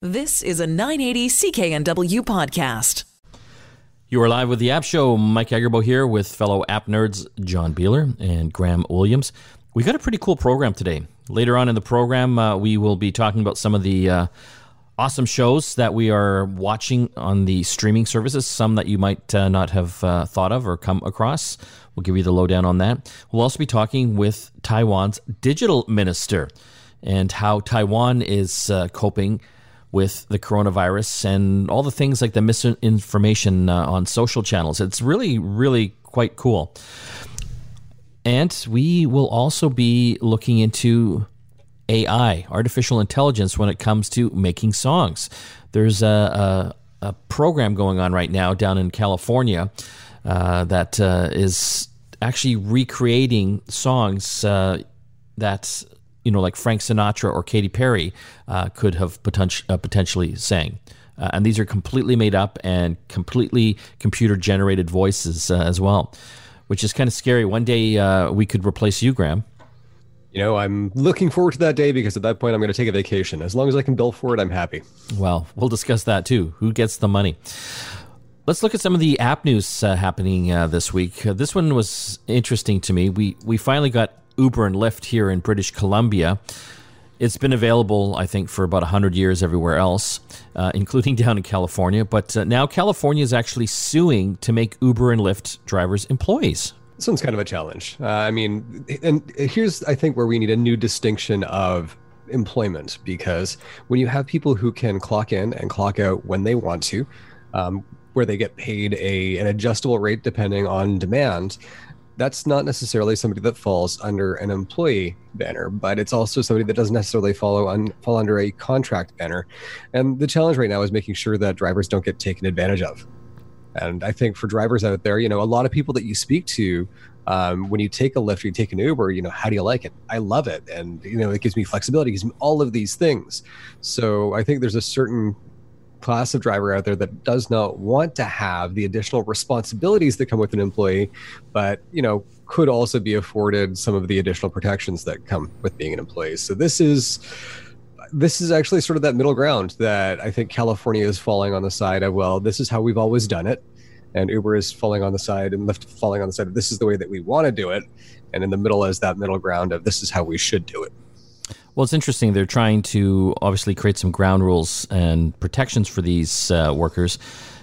This is a 980 CKNW podcast. You are live with the App Show. Mike Agarbo here with fellow app nerds John Beeler and Graham Williams. We got a pretty cool program today. Later on in the program, we will be talking about some of the awesome shows that we are watching on the streaming services, some that you might not have thought of or come across. We'll give you the lowdown on that. We'll also be talking with Taiwan's digital minister and how Taiwan is coping with the coronavirus and all the things like the misinformation on social channels. It's really, really quite cool. And we will also be looking into AI, artificial intelligence, when it comes to making songs. There's a program going on right now down in California that is actually recreating songs that, you know, like Frank Sinatra or Katy Perry could have potentially sang. And these are completely made up and completely computer-generated voices as well, which is kind of scary. One day we could replace you, Graham. You know, I'm looking forward to that day because at that point I'm going to take a vacation. As long as I can bill for it, I'm happy. Well, we'll discuss that too. Who gets the money? Let's look at some of the app news happening this week. This one was interesting to me. We finally got Uber and Lyft here in British Columbia. It's been available, I think, for about 100 years everywhere else, including down in California. But now California is actually suing to make Uber and Lyft drivers employees. This one's kind of a challenge. I mean, and here's, I think, where we need a new distinction of employment, because when you have people who can clock in and clock out when they want to, where they get paid an adjustable rate depending on demand, that's not necessarily somebody that falls under an employee banner, but it's also somebody that doesn't necessarily fall under a contract banner. And the challenge right now is making sure that drivers don't get taken advantage of. And I think for drivers out there, you know, a lot of people that you speak to, when you take a Lyft, you take an Uber, you know, how do you like it? I love it. And, you know, it gives me flexibility, it gives me all of these things. So I think there's a certain class of driver out there that does not want to have the additional responsibilities that come with an employee, but, you know, could also be afforded some of the additional protections that come with being an employee. So this is actually sort of that middle ground that I think California is falling on the side of, well, this is how we've always done it. And Uber is falling on the side and Lyft falling on the side of, this is the way that we want to do it. And in the middle is that middle ground of, this is how we should do it. Well, it's interesting. They're trying to obviously create some ground rules and protections for these workers.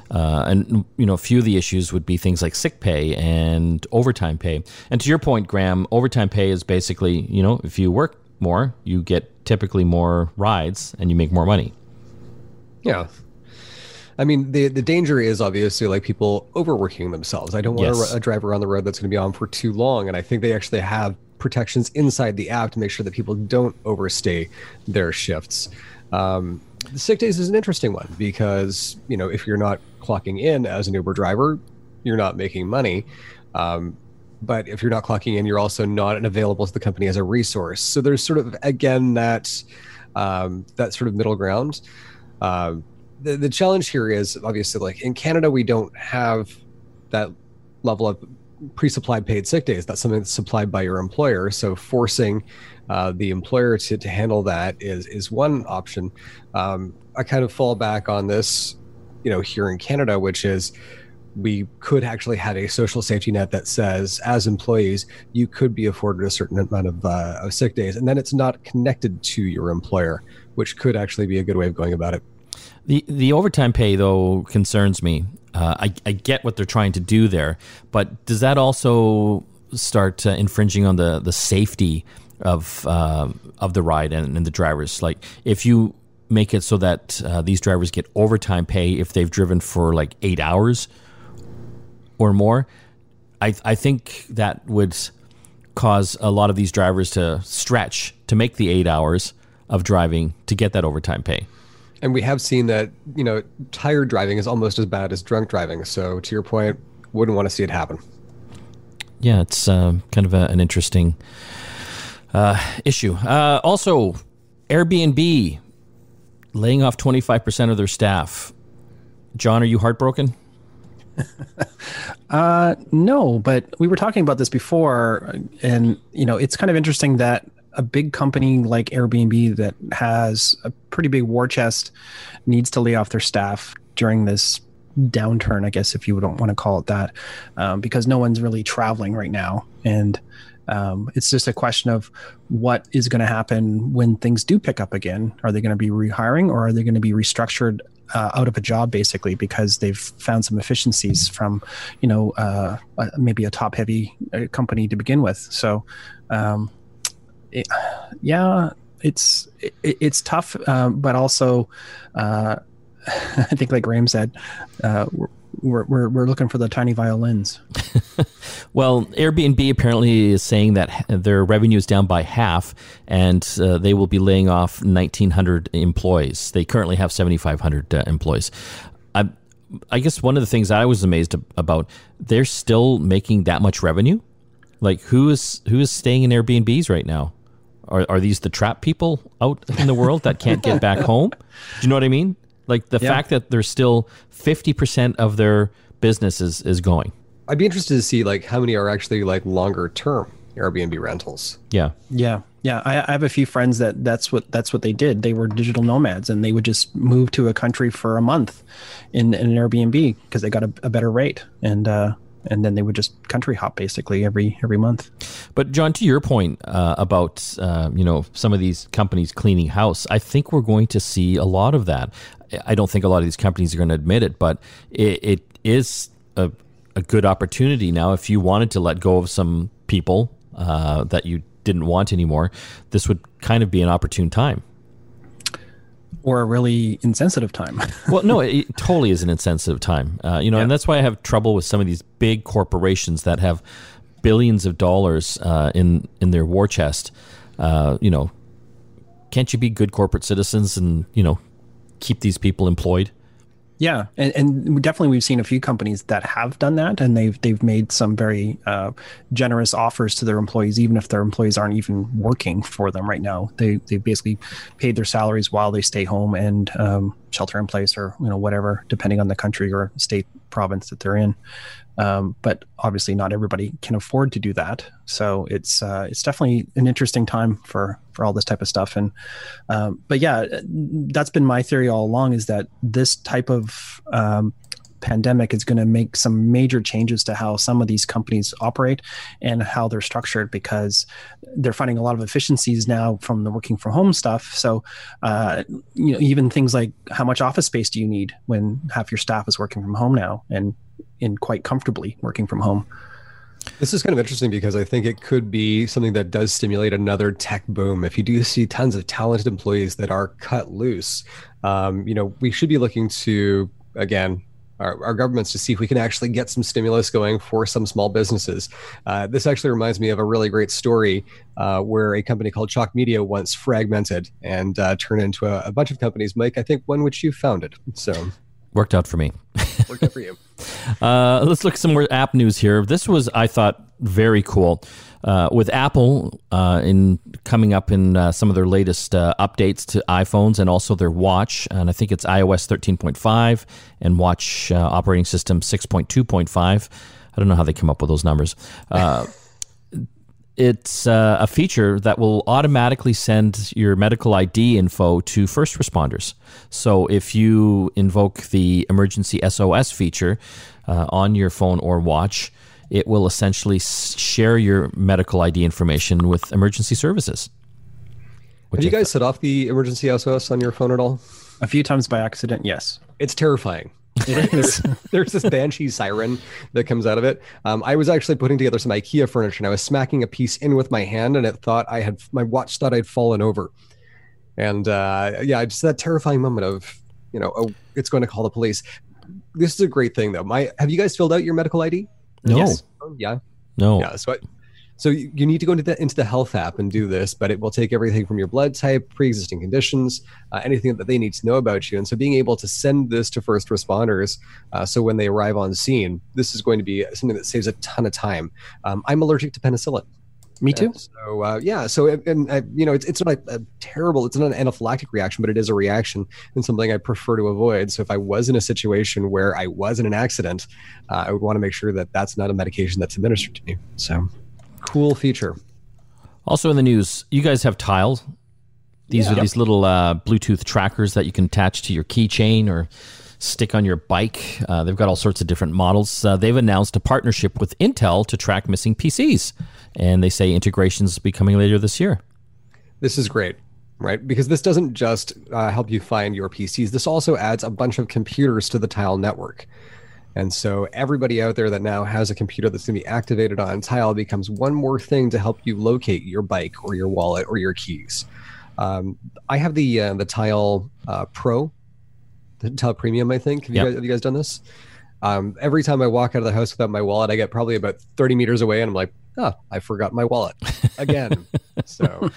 And, you know, a few of the issues would be things like sick pay and overtime pay. And to your point, Graham, overtime pay is basically, you know, if you work more, you get typically more rides and you make more money. Yeah. I mean, the danger is obviously like people overworking themselves. I don't want a driver on the road that's going to be on for too long. And I think they actually have protections inside the app to make sure that people don't overstay their shifts. The sick days is an interesting one because, you know, if you're not clocking in as an Uber driver, you're not making money. But if you're not clocking in, you're also not available to the company as a resource. So there's sort of, again, that sort of middle ground. The challenge here is obviously like in Canada, we don't have that level of pre-supplied paid sick days. That's something that's supplied by your employer. So forcing the employer to handle that is one option. I kind of fall back on this, you know, here in Canada, which is we could actually have a social safety net that says, as employees, you could be afforded a certain amount of sick days, and then it's not connected to your employer, which could actually be a good way of going about it. The overtime pay, though, concerns me. I get what they're trying to do there, but does that also start infringing on the safety of the ride and the drivers? Like, if you make it so that these drivers get overtime pay if they've driven for like 8 hours or more, I think that would cause a lot of these drivers to stretch to make the 8 hours of driving to get that overtime pay. And we have seen that, you know, tired driving is almost as bad as drunk driving. So to your point, wouldn't want to see it happen. Yeah, it's kind of an interesting issue. Also, Airbnb laying off 25% of their staff. John, are you heartbroken? No, but we were talking about this before. And, you know, it's kind of interesting that a big company like Airbnb that has a pretty big war chest needs to lay off their staff during this downturn, I guess, if you don't want to call it that, because no one's really traveling right now. And it's just a question of what is going to happen when things do pick up again. Are they going to be rehiring, or are they going to be restructured out of a job, basically, because they've found some efficiencies from, you know, maybe a top-heavy company to begin with. So, it's tough, but also, I think, like Graham said, we're looking for the tiny violins. Well, Airbnb apparently is saying that their revenue is down by half, and they will be laying off 1,900 employees. They currently have 7,500 employees. I guess one of the things I was amazed about, they're still making that much revenue. Like, who is staying in Airbnbs right now? Are these the trapped people out in the world that can't get back home? Do you know what I mean? Like, the fact that there's still 50% of their business is going. I'd be interested to see, like, how many are actually, like, longer term Airbnb rentals. Yeah. I have a few friends that's what they did. They were digital nomads, and they would just move to a country for a month in an Airbnb because they got a better rate. And then they would just country hop basically every month. But John, to your point about some of these companies cleaning house, I think we're going to see a lot of that. I don't think a lot of these companies are going to admit it, but it is a good opportunity now. If you wanted to let go of some people that you didn't want anymore, this would kind of be an opportune time. Or a really insensitive time. Well, no, it totally is an insensitive time. And that's why I have trouble with some of these big corporations that have billions of dollars in their war chest. Can't you be good corporate citizens and, keep these people employed? Yeah, and definitely we've seen a few companies that have done that, and they've made some very generous offers to their employees, even if their employees aren't even working for them right now. They basically paid their salaries while they stay home and shelter in place, or whatever, depending on the country or state province that they're in. But obviously, not everybody can afford to do that. So it's definitely an interesting time for all this type of stuff. And but yeah, that's been my theory all along, is that this type of pandemic is going to make some major changes to how some of these companies operate and how they're structured, because they're finding a lot of efficiencies now from the working from home stuff. So, even things like, how much office space do you need when half your staff is working from home now and in quite comfortably working from home? This is kind of interesting because I think it could be something that does stimulate another tech boom. If you do see tons of talented employees that are cut loose, we should be looking to, again, our governments to see if we can actually get some stimulus going for some small businesses. This actually reminds me of a really great story where a company called Chalk Media once fragmented and turned into a bunch of companies. Mike, I think one which you founded. So worked out for me. Worked out for you. Let's look at some more app news here. This was, I thought, very cool. With Apple in coming up in some of their latest updates to iPhones and also their watch, and I think it's iOS 13.5 and watch operating system 6.2.5. I don't know how they come up with those numbers. It's a feature that will automatically send your medical ID info to first responders. So if you invoke the emergency SOS feature on your phone or watch, it will essentially share your medical ID information with emergency services. Have you guys set off the emergency SOS on your phone at all? A few times by accident, yes. It's terrifying. There's this banshee siren that comes out of it. I was actually putting together some IKEA furniture, and I was smacking a piece in with my hand, and it thought my watch thought I'd fallen over. And just that terrifying moment of, it's going to call the police. This is a great thing, though. Have you guys filled out your medical ID? No. Yes. Yeah. No. Yeah. So you need to go into the health app and do this, but it will take everything from your blood type, pre-existing conditions, anything that they need to know about you. And so being able to send this to first responders, so when they arrive on scene, this is going to be something that saves a ton of time. I'm allergic to penicillin. Me too. And so it's not a terrible, it's not an anaphylactic reaction, but it is a reaction and something I prefer to avoid. So if I was in a situation where I was in an accident, I would want to make sure that that's not a medication that's administered to me. So cool feature. Also in the news, you guys have Tile. These are these little Bluetooth trackers that you can attach to your keychain or stick on your bike. They've got all sorts of different models. They've announced a partnership with Intel to track missing PCs. And they say integrations will be coming later this year. This is great, right? Because this doesn't just help you find your PCs. This also adds a bunch of computers to the Tile network. And so everybody out there that now has a computer that's going to be activated on Tile becomes one more thing to help you locate your bike or your wallet or your keys. I have the Tile Pro, the Tile Premium, I think. Have you guys done this? Every time I walk out of the house without my wallet, I get probably about 30 meters away and I'm like, I forgot my wallet again. So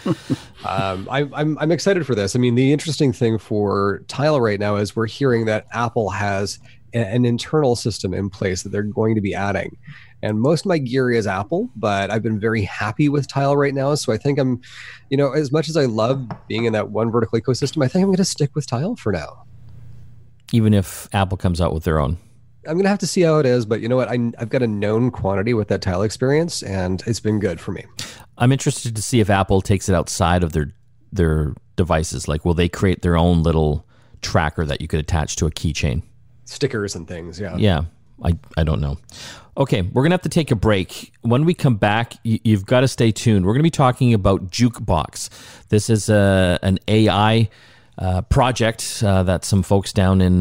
I'm excited for this. I mean, the interesting thing for Tile right now is we're hearing that Apple has an internal system in place that they're going to be adding. And most of my gear is Apple, but I've been very happy with Tile right now. So I think I'm, as much as I love being in that one vertical ecosystem, I think I'm going to stick with Tile for now. Even if Apple comes out with their own. I'm going to have to see how it is, but you know what? I've got a known quantity with that Tile experience, and it's been good for me. I'm interested to see if Apple takes it outside of their devices. Like, will they create their own little tracker that you could attach to a keychain? Stickers and things, yeah. Yeah, I don't know. Okay, we're going to have to take a break. When we come back, you've got to stay tuned. We're going to be talking about Jukebox. This is an AI project that some folks down in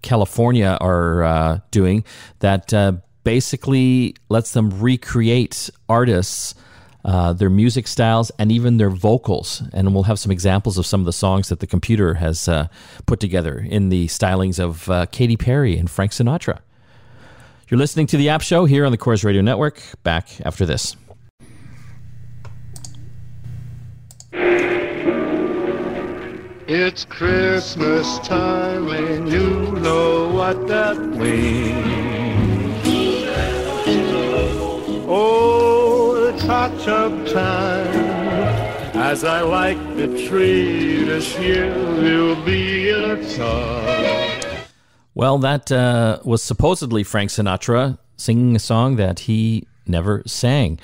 California are doing that basically lets them recreate artists, their music styles, and even their vocals. And we'll have some examples of some of the songs that the computer has put together in the stylings of Katy Perry and Frank Sinatra. You're listening to The App Show here on the Chorus Radio Network. Back after this. It's Christmas time and you know what that means. Oh, the touch of time. As I like the tree this year, we'll be in a tub. Well, that was supposedly Frank Sinatra singing a song that he never sang.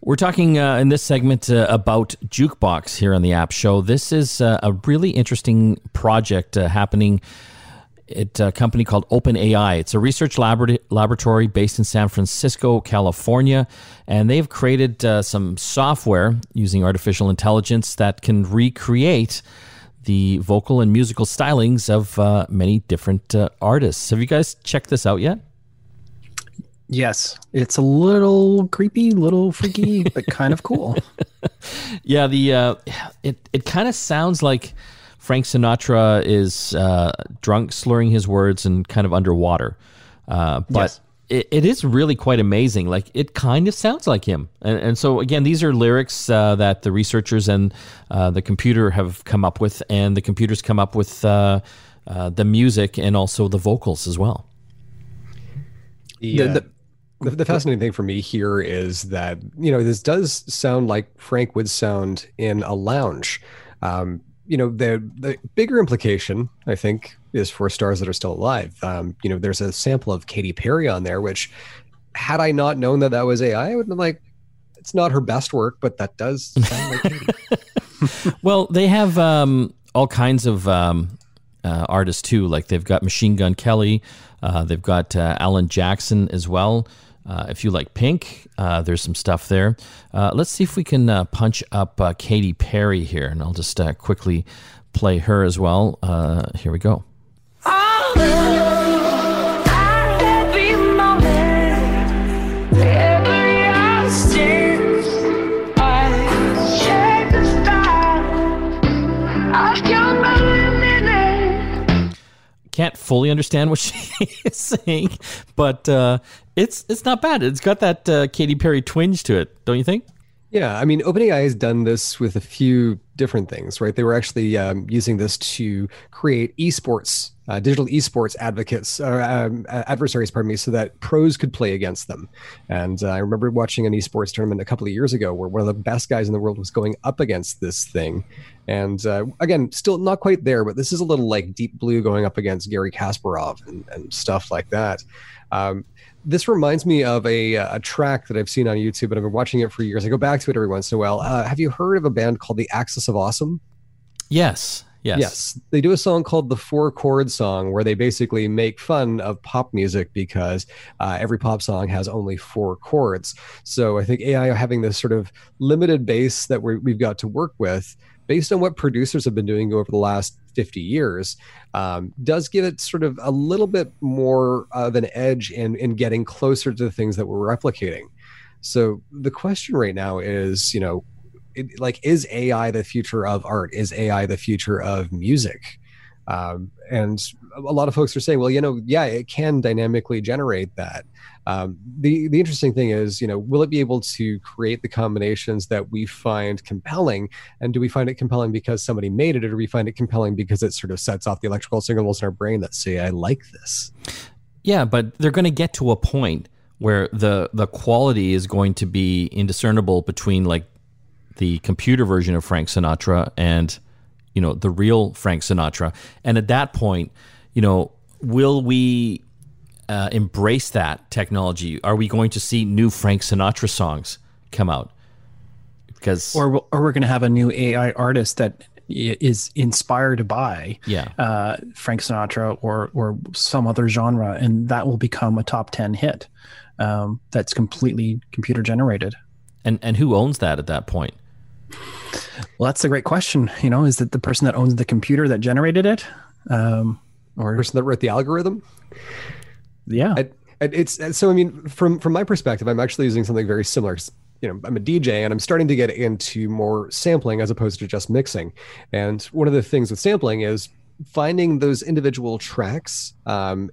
We're talking in this segment about Jukebox here on the App Show. This is a really interesting project happening at a company called OpenAI. It's a research laboratory based in San Francisco, California, and they've created some software using artificial intelligence that can recreate the vocal and musical stylings of many different artists. Have you guys checked this out yet? Yes, it's a little creepy, little freaky, but kind of cool. Yeah, it kind of sounds like Frank Sinatra is drunk, slurring his words, and kind of underwater. But it is really quite amazing. Like, it kind of sounds like him. And so, again, these are lyrics that the researchers and the computer have come up with, and the computer's come up with the music and also the vocals as well. Yeah. The fascinating thing for me here is that, this does sound like Frank would sound in a lounge. The bigger implication, I think, is for stars that are still alive. There's a sample of Katy Perry on there, which had I not known that was AI, I would have been like, it's not her best work, but that does sound like Katy. Well, they have all kinds of artists too. Like, they've got Machine Gun Kelly. They've got Alan Jackson as well. If you like Pink, there's some stuff there. Let's see if we can punch up Katy Perry here, and I'll just quickly play her as well. Here we go. Can't fully understand what she is saying, but it's not bad. It's got that Katy Perry twinge to it, don't you think? Yeah, I mean, OpenAI has done this with a few different things, right? They were actually using this to create esports, digital esports advocates, or adversaries, so that pros could play against them. And I remember watching an esports tournament a couple of years ago where one of the best guys in the world was going up against this thing. And again, still not quite there, but this is a little like Deep Blue going up against Gary Kasparov and stuff like that. This reminds me of a track that I've seen on YouTube, and I've been watching it for years. I go back to it every once in a while. Have you heard of a band called the Axis of Awesome? Yes. They do a song called the Four Chord Song, where they basically make fun of pop music because every pop song has only four chords. So I think AI are having this sort of limited base that we've got to work with, based on what producers have been doing over the last 50 years, does give it sort of a little bit more of an edge in getting closer to the things that we're replicating. So the question right now is, you know, is AI the future of art? Is AI the future of music? And a lot of folks are saying, well, you know, yeah, it can dynamically generate that. The interesting thing is, you know, will it be able to create the combinations that we find compelling? And do we find it compelling because somebody made it, or do we find it compelling because it sort of sets off the electrical signals in our brain that say, I like this? Yeah, but they're going to get to a point where the quality is going to be indiscernible between like the computer version of Frank Sinatra and, you know, the real Frank Sinatra. And at that point, you know, will we embrace that technology? Are we going to see new Frank Sinatra songs come out? Because or we're going to have a new AI artist that is inspired by Frank Sinatra or some other genre, and that will become a top 10 hit that's completely computer generated. And who owns that at that point? Well, that's a great question. You know, is it the person that owns the computer that generated it, or the person that wrote the algorithm? Yeah, so. I mean, from my perspective, I'm actually using something very similar. You know, I'm a DJ, and I'm starting to get into more sampling as opposed to just mixing. And one of the things with sampling is finding those individual tracks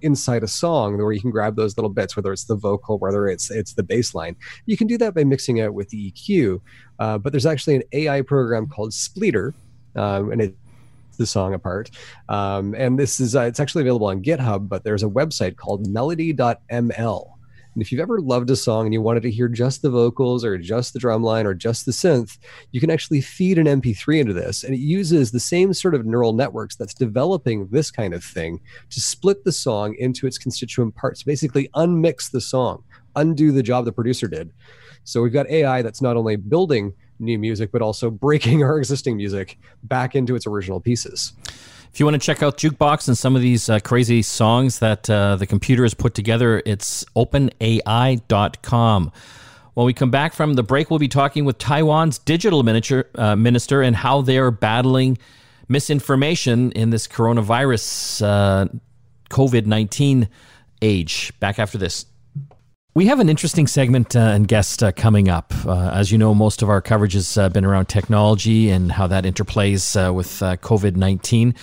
inside a song, where you can grab those little bits, whether it's the vocal, whether it's the bass line. You can do that by mixing it with the EQ, but there's actually an AI program called Spleeter, and it's the song apart. And this is it's actually available on GitHub, but there's a website called melody.ml. And if you've ever loved a song and you wanted to hear just the vocals or just the drum line or just the synth, you can actually feed an MP3 into this. And it uses the same sort of neural networks that's developing this kind of thing to split the song into its constituent parts, basically unmix the song, undo the job the producer did. So we've got AI that's not only building new music, but also breaking our existing music back into its original pieces. If you want to check out Jukebox and some of these crazy songs that the computer has put together, it's openai.com. When we come back from the break, we'll be talking with Taiwan's digital minister and how they're battling misinformation in this coronavirus COVID-19 age. Back after this. We have an interesting segment and guest coming up. As you know, most of our coverage has been around technology and how that interplays with COVID-19.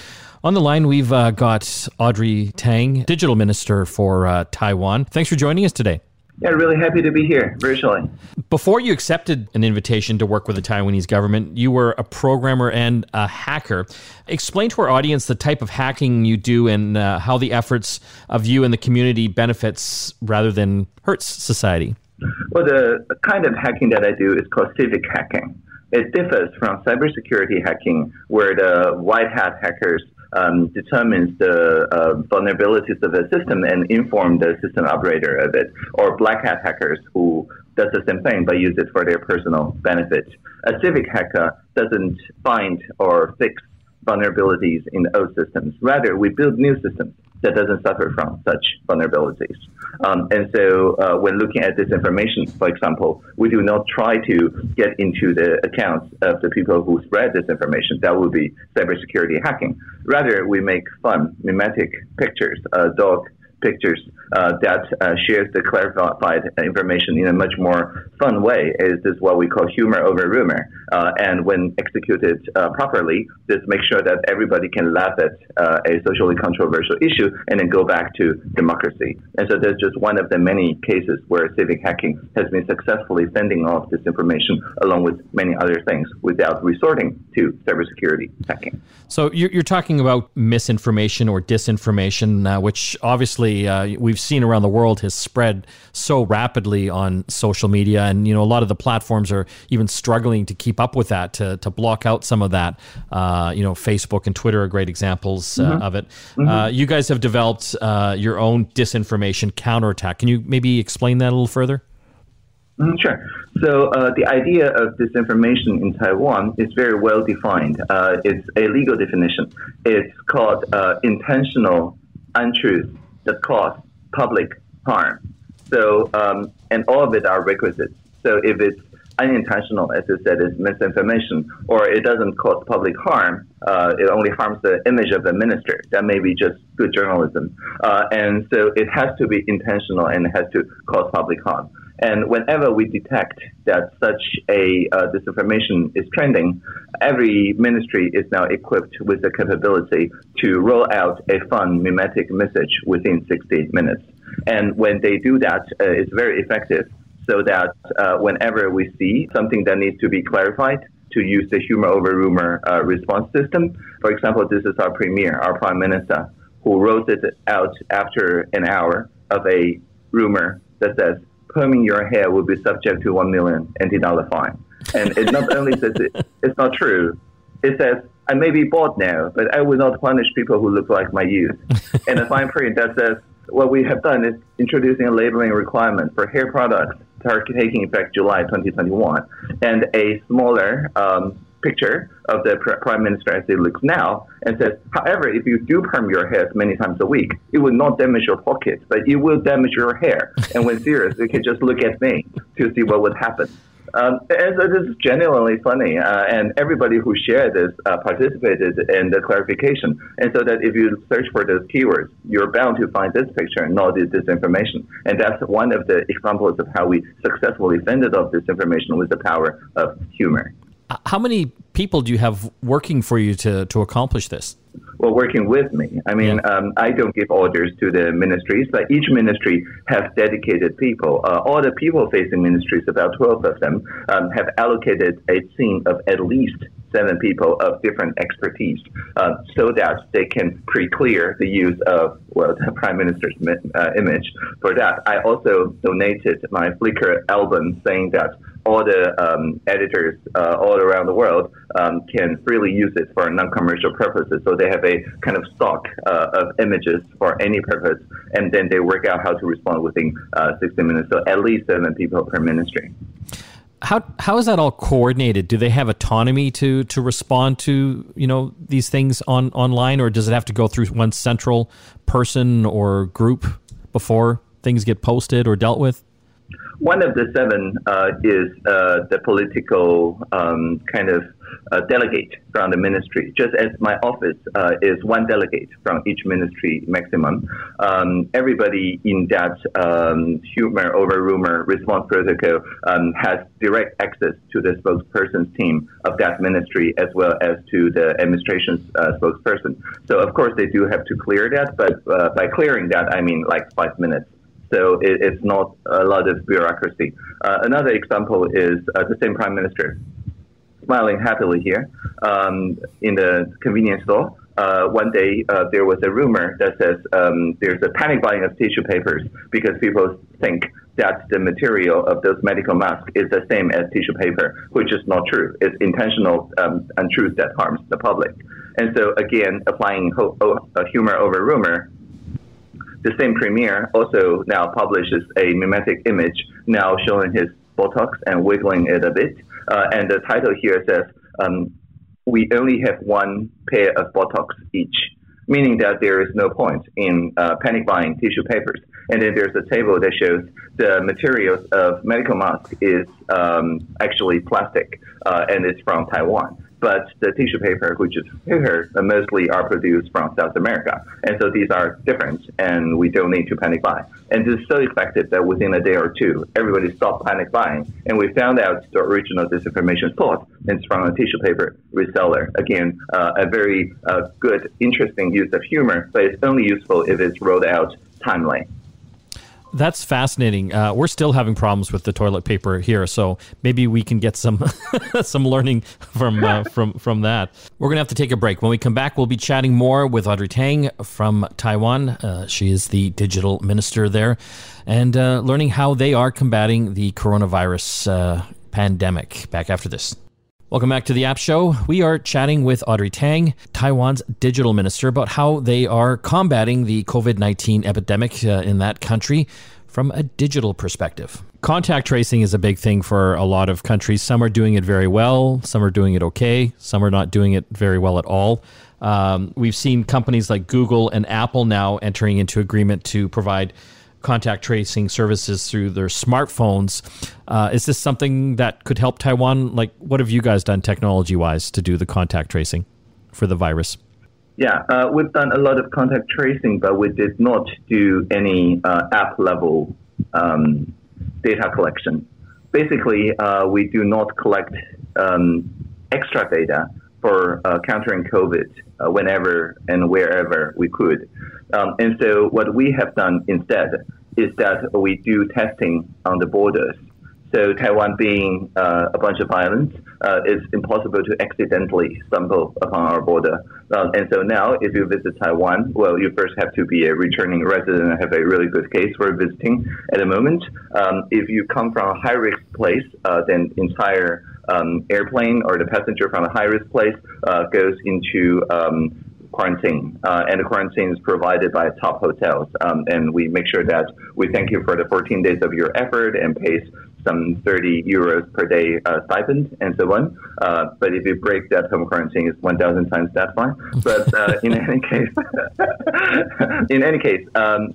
On the line, we've got Audrey Tang, digital minister for Taiwan. Thanks for joining us today. Yeah, really happy to be here virtually. Before you accepted an invitation to work with the Taiwanese government, you were a programmer and a hacker. Explain to our audience the type of hacking you do and how the efforts of you and the community benefits rather than hurts society. Well, the kind of hacking that I do is called civic hacking. It differs from cybersecurity hacking, where the white hat hackers determines the vulnerabilities of the system and inform the system operator of it, or black hat hackers who does the same thing but use it for their personal benefit. A civic hacker doesn't find or fix vulnerabilities in old systems. Rather, we build new systems that doesn't suffer from such vulnerabilities. And so when looking at disinformation, for example, we do not try to get into the accounts of the people who spread disinformation. That would be cybersecurity hacking. Rather, we make fun, mimetic pictures, dog pictures that shares the clarified information in a much more fun way. This is what we call humor over rumor. And when executed properly, this makes sure that everybody can laugh at a socially controversial issue and then go back to democracy. And so there's just one of the many cases where civic hacking has been successfully sending off this information along with many other things without resorting to cybersecurity hacking. So you're talking about misinformation or disinformation, which obviously really, we've seen around the world, has spread so rapidly on social media. And, you know, a lot of the platforms are even struggling to keep up with that, to block out some of that. You know, Facebook and Twitter are great examples of it. You guys have developed your own disinformation counterattack. Can you maybe explain that a little further? Sure. So the idea of disinformation in Taiwan is very well defined. It's a legal definition. It's called intentional untruth that cause public harm. So, and all of it are requisites. So if it's unintentional, as I said, it's misinformation, or it doesn't cause public harm, it only harms the image of the minister. That may be just good journalism. And so it has to be intentional and it has to cause public harm. And whenever we detect that such a disinformation is trending, every ministry is now equipped with the capability to roll out a fun mimetic message within 60 minutes. And when they do that, it's very effective, so that whenever we see something that needs to be clarified, to use the humor over rumor response system. For example, this is our premier, our prime minister, who wrote it out after an hour of a rumor that says, "Combing your hair will be subject to $1 million NT fine," and it not only says it's not true. It says, "I may be bald now, but I will not punish people who look like my youth." And a fine print that says, "What we have done is introducing a labeling requirement for hair products taking effect July 2021," and a smaller picture of the prime minister as it looks now, and says, "However, if you do perm your hair many times a week, it will not damage your pockets, but it will damage your hair. And when serious, you can just look at me to see what would happen." And so this is genuinely funny, and everybody who shared this participated in the clarification. And so that if you search for those keywords, you're bound to find this picture and not this disinformation. And that's one of the examples of how we successfully fended off disinformation with the power of humor. How many people do you have working for you to accomplish this? Well, working with me. I mean, I don't give orders to the ministries, but each ministry has dedicated people. All the people-facing ministries, about 12 of them, have allocated a team of at least 7 people of different expertise, so that they can pre-clear the use of, well, the Prime Minister's image. For that, I also donated my Flickr album, saying that all the editors all around the world can freely use it for non-commercial purposes. So they have a kind of stock of images for any purpose, and then they work out how to respond within 60 minutes. So at least 7 people per ministry. How is that all coordinated? Do they have autonomy to respond to, you know, these things online, or does it have to go through one central person or group before things get posted or dealt with? One of the 7 is the political kind of delegate from the ministry, just as my office is one delegate from each ministry maximum. Everybody in that humor over rumor response protocol has direct access to the spokesperson's team of that ministry, as well as to the administration's spokesperson. So, of course, they do have to clear that, but by clearing that, I mean like 5 minutes. So it's not a lot of bureaucracy. Another example is the same prime minister smiling happily here in the convenience store. One day there was a rumor that says there's a panic buying of tissue papers because people think that the material of those medical masks is the same as tissue paper, which is not true. It's intentional untruth that harms the public. And so, again, applying humor over rumor, the same premier also now publishes a mimetic image, now showing his Botox and wiggling it a bit. And the title here says, "We only have one pair of Botox each," meaning that there is no point in panic buying tissue papers. And then there's a table that shows the materials of medical mask is actually plastic, and it's from Taiwan. But the tissue paper, which is here, mostly are produced from South America. And so these are different, and we don't need to panic buy. And this is so effective that within a day or two, everybody stopped panic buying. And we found out the original disinformation source is from a tissue paper reseller. Again, a very good, interesting use of humor, but it's only useful if it's rolled out timely. That's fascinating. We're still having problems with the toilet paper here, so maybe we can get some some learning from that. We're going to have to take a break. When we come back, we'll be chatting more with Audrey Tang from Taiwan. She is the digital minister there, and learning how they are combating the coronavirus pandemic. Back after this. Welcome back to the App Show. We are chatting with Audrey Tang, Taiwan's digital minister, about how they are combating the COVID-19 epidemic in that country from a digital perspective. Contact tracing is a big thing for a lot of countries. Some are doing it very well. Some are doing it okay. Some are not doing it very well at all. We've seen companies like Google and Apple now entering into agreement to provide contact tracing services through their smartphones. Is this something that could help Taiwan? Like, what have you guys done technology-wise to do the contact tracing for the virus? Yeah, we've done a lot of contact tracing, but we did not do any app-level data collection. Basically, we do not collect extra data for countering COVID whenever and wherever we could. And so what we have done instead is that we do testing on the borders. So Taiwan being a bunch of islands, it's impossible to accidentally stumble upon our border. And so now if you visit Taiwan, well, you first have to be a returning resident and have a really good case for visiting at the moment. If you come from a high-risk place, then entire airplane or the passenger from a high-risk place goes into quarantine, and the quarantine is provided by top hotels, and we make sure that we thank you for the 14 days of your effort and pays some 30 euros per day stipend and so on. But if you break that home quarantine, it's 1,000 times that fine. But in any case,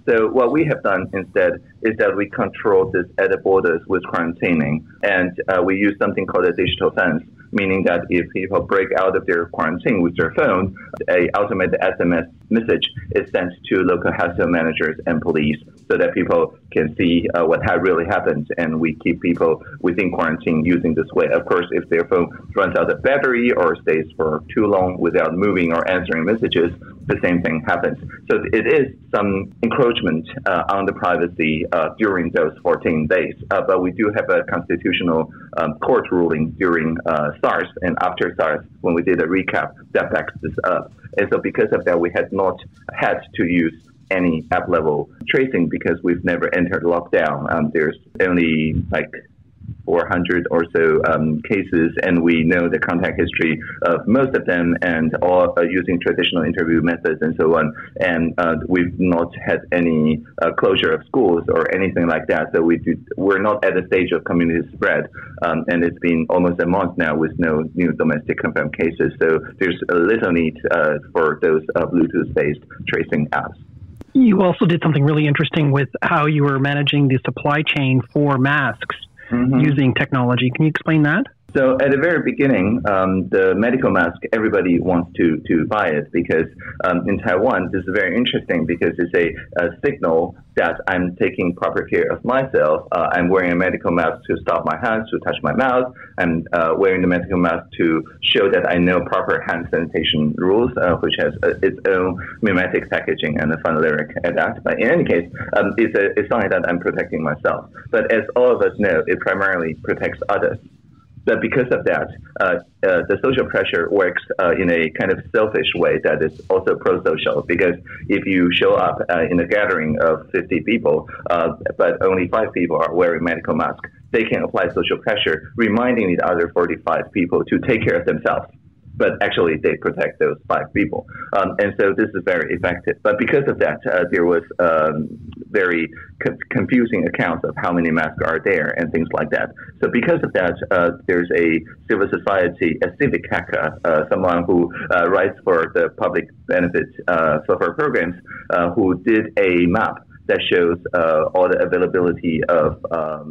so what we have done instead is that we control this at the borders with quarantining, and we use something called a digital fence, meaning that if people break out of their quarantine with their phone, an automated SMS message is sent to local household managers and police so that people can see what really happened, and we keep people within quarantine using this way. Of course, if their phone runs out of battery or stays for too long without moving or answering messages, the same thing happens. So it is some encroachment on the privacy during those 14 days. But we do have a constitutional court ruling during SARS and after SARS, when we did a recap, that backs this up. And so because of that, we had not had to use any app-level tracing because we've never entered lockdown. There's only like 400 or so cases, and we know the contact history of most of them, and all using traditional interview methods and so on. And we've not had any closure of schools or anything like that. So we're not at a stage of community spread, and it's been almost a month now with no new domestic confirmed cases. So there's a little need for those Bluetooth-based tracing apps. You also did something really interesting with how you were managing the supply chain for masks. Mm-hmm. Using technology. Can you explain that? So at the very beginning, the medical mask, everybody wants to buy it because in Taiwan, this is very interesting because it's a signal that I'm taking proper care of myself. I'm wearing a medical mask to stop my hands, to touch my mouth. I'm wearing the medical mask to show that I know proper hand sanitation rules, which has its own mimetic packaging and a fun lyric at that. But in any case, it's something that I'm protecting myself. But as all of us know, it primarily protects others. But because of that, the social pressure works in a kind of selfish way that is also pro-social, because if you show up in a gathering of 50 people, but only 5 people are wearing medical masks, they can apply social pressure, reminding the other 45 people to take care of themselves. But actually, they protect those 5 people. And so this is very effective. But because of that, there was very confusing accounts of how many masks are there and things like that. So because of that, there's a civil society, a civic hacker, someone who writes for the public benefit software programs, who did a map that shows all the availability of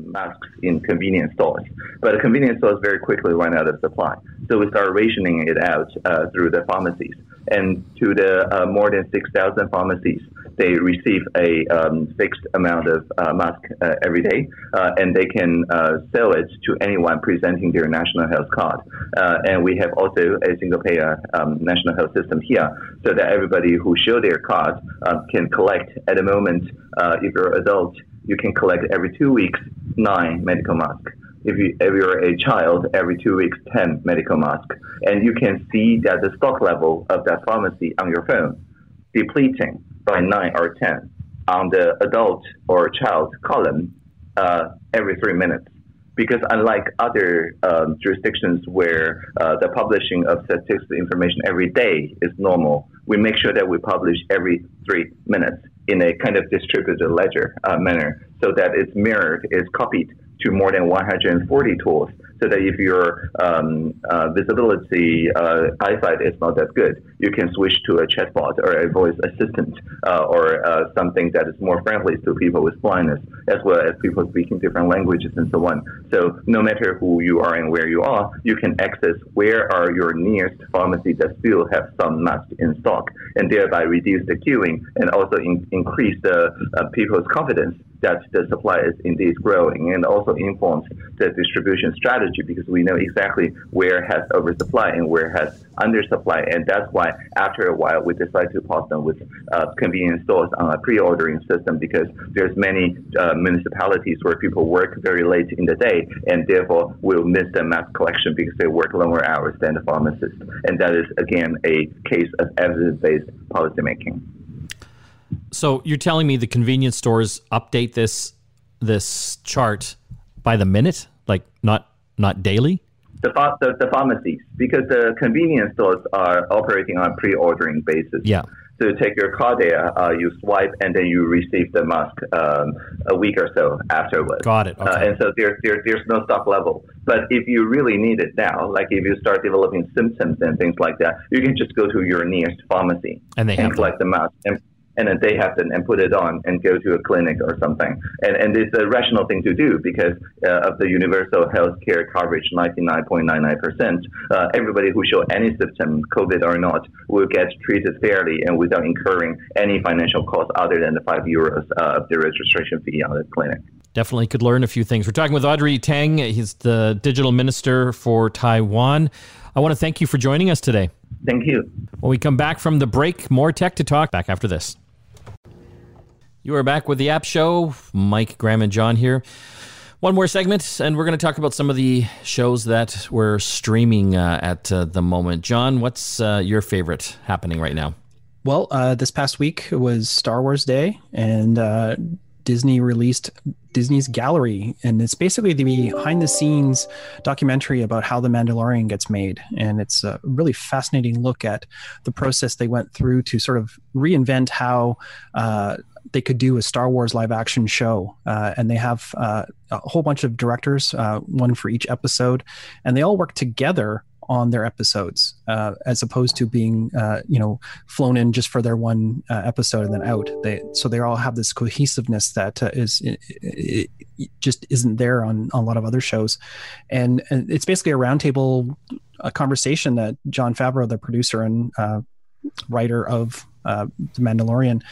masks in convenience stores. But the convenience stores very quickly run out of supply. So we started rationing it out through the pharmacies. And to the more than 6,000 pharmacies, they receive a fixed amount of mask every day, and they can sell it to anyone presenting their national health card. And we have also a single-payer national health system here, so that everybody who show their card can collect, at the moment, if you're an adult, you can collect every 2 weeks 9 medical masks. If you're a child, every 2 weeks 10 medical masks. And you can see that the stock level of that pharmacy on your phone depleting by 9 or 10 on the adult or child column every 3 minutes. Because unlike other jurisdictions where the publishing of statistical information every day is normal, we make sure that we publish every 3 minutes in a kind of distributed ledger manner, so that it's mirrored, it's copied to more than 140 tools, so that if your visibility eyesight is not that good, you can switch to a chatbot or a voice assistant or something that is more friendly to people with blindness, as well as people speaking different languages and so on. So no matter who you are and where you are, you can access where are your nearest pharmacy that still have some masks in stock, and thereby reduce the queuing and also increase the people's confidence that the supply is indeed growing, and also informs the distribution strategy, because we know exactly where has oversupply and where has undersupply. And that's why after a while we decide to partner with convenience stores on a pre-ordering system, because there's many municipalities where people work very late in the day and therefore will miss the mass collection because they work longer hours than the pharmacists. And that is, again, a case of evidence-based policymaking. So you're telling me the convenience stores update this chart by the minute, like not daily? The pharmacies, because the convenience stores are operating on a pre-ordering basis. Yeah. So you take your card there, you swipe, and then you receive the mask a week or so afterwards. Got it. Okay. And so there's no stock level. But if you really need it now, like if you start developing symptoms and things like that, you can just go to your nearest pharmacy and collect the mask. And then they have them and put it on and go to a clinic or something. And it's a rational thing to do because of the universal health care coverage, 99.99%. Everybody who show any symptom, COVID or not, will get treated fairly and without incurring any financial cost other than the €5 of the registration fee on the clinic. Definitely could learn a few things. We're talking with Audrey Tang. He's the digital minister for Taiwan. I want to thank you for joining us today. Thank you. When we come back from the break, more tech to talk. Back after this. You are back with the App Show. Mike, Graham, and John here. One more segment, and we're going to talk about some of the shows that we're streaming at the moment. John, what's your favorite happening right now? Well, this past week was Star Wars Day, and Disney released Disney's Gallery, and it's basically the behind-the-scenes documentary about how The Mandalorian gets made, and it's a really fascinating look at the process they went through to sort of reinvent how they could do a Star Wars live-action show, and they have a whole bunch of directors, one for each episode, and they all work together on their episodes, as opposed to being, flown in just for their one episode and then out. So they all have this cohesiveness that it just isn't there on a lot of other shows. And it's basically a roundtable conversation that Jon Favreau, the producer and writer of The Mandalorian,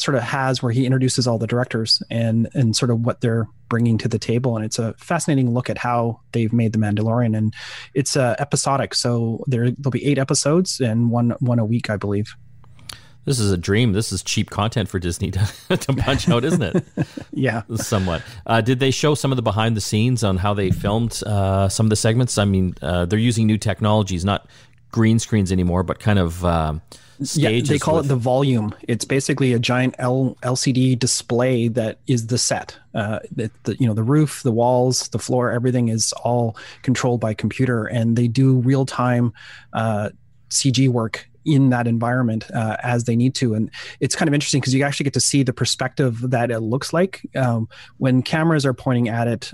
sort of has, where he introduces all the directors and sort of what they're bringing to the table. And it's a fascinating look at how they've made The Mandalorian, and it's episodic. So there'll be 8 episodes and one a week, I believe. This is a dream. This is cheap content for Disney to punch out, isn't it? Yeah. Somewhat. Did they show some of the behind the scenes on how they filmed some of the segments? I mean, they're using new technologies, not green screens anymore, but kind of stages. Yeah, they call it the volume. It's basically a giant LCD display that is the set. The roof, the walls, the floor, everything is all controlled by computer, and they do real-time CG work in that environment as they need to. And it's kind of interesting because you actually get to see the perspective that it looks like. When cameras are pointing at it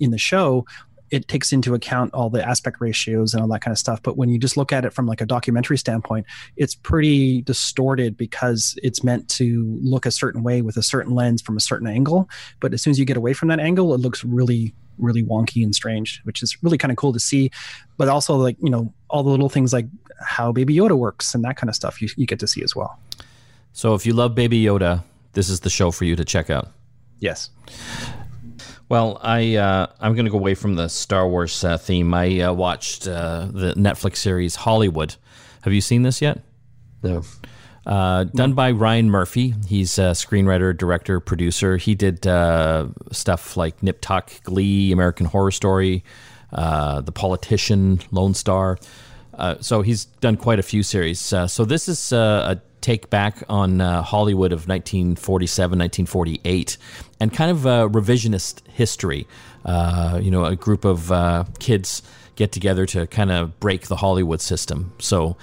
in the show, it takes into account all the aspect ratios and all that kind of stuff. But when you just look at it from like a documentary standpoint, it's pretty distorted because it's meant to look a certain way with a certain lens from a certain angle. But as soon as you get away from that angle, it looks really, really wonky and strange, which is really kind of cool to see. But also, like, all the little things like how Baby Yoda works and that kind of stuff you get to see as well. So if you love Baby Yoda, this is the show for you to check out. Yes. Well, I'm going to go away from the Star Wars theme. I watched the Netflix series Hollywood. Have you seen this yet? No. Done by Ryan Murphy. He's a screenwriter, director, producer. He did stuff like Nip Tuck, Glee, American Horror Story, The Politician, Lone Star. So he's done quite a few series. So this is a take back on Hollywood of 1947, 1948, and kind of a revisionist history. A group of kids get together to kind of break the Hollywood system. So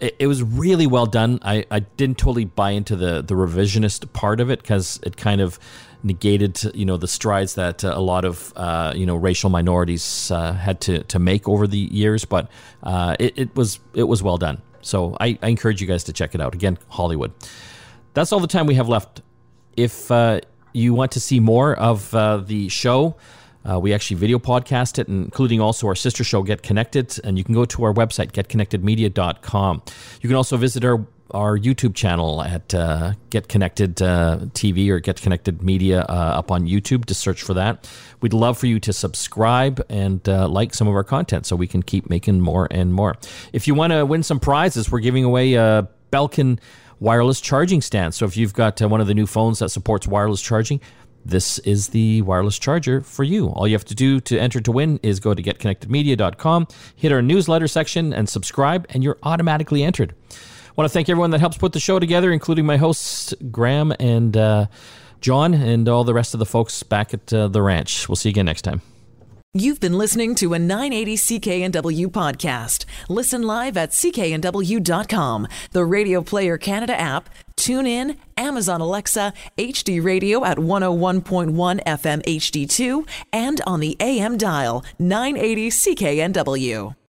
it was really well done. I didn't totally buy into the revisionist part of it because it kind of negated, the strides that a lot of, racial minorities had to make over the years. But it was well done. So I encourage you guys to check it out. Again, Hollywood. That's all the time we have left. If you want to see more of the show, we actually video podcast it, including also our sister show, Get Connected. And you can go to our website, getconnectedmedia.com. You can also visit our YouTube channel at Get Connected TV or Get Connected Media up on YouTube to search for that. We'd love for you to subscribe and like some of our content so we can keep making more and more. If you want to win some prizes, we're giving away a Belkin wireless charging stand. So if you've got one of the new phones that supports wireless charging, this is the wireless charger for you. All you have to do to enter to win is go to getconnectedmedia.com, hit our newsletter section, and subscribe, and you're automatically entered. I want to thank everyone that helps put the show together, including my hosts, Graham and John, and all the rest of the folks back at the ranch. We'll see you again next time. You've been listening to a 980 CKNW podcast. Listen live at cknw.com, the Radio Player Canada app, TuneIn, Amazon Alexa, HD Radio at 101.1 FM HD2, and on the AM dial, 980 CKNW.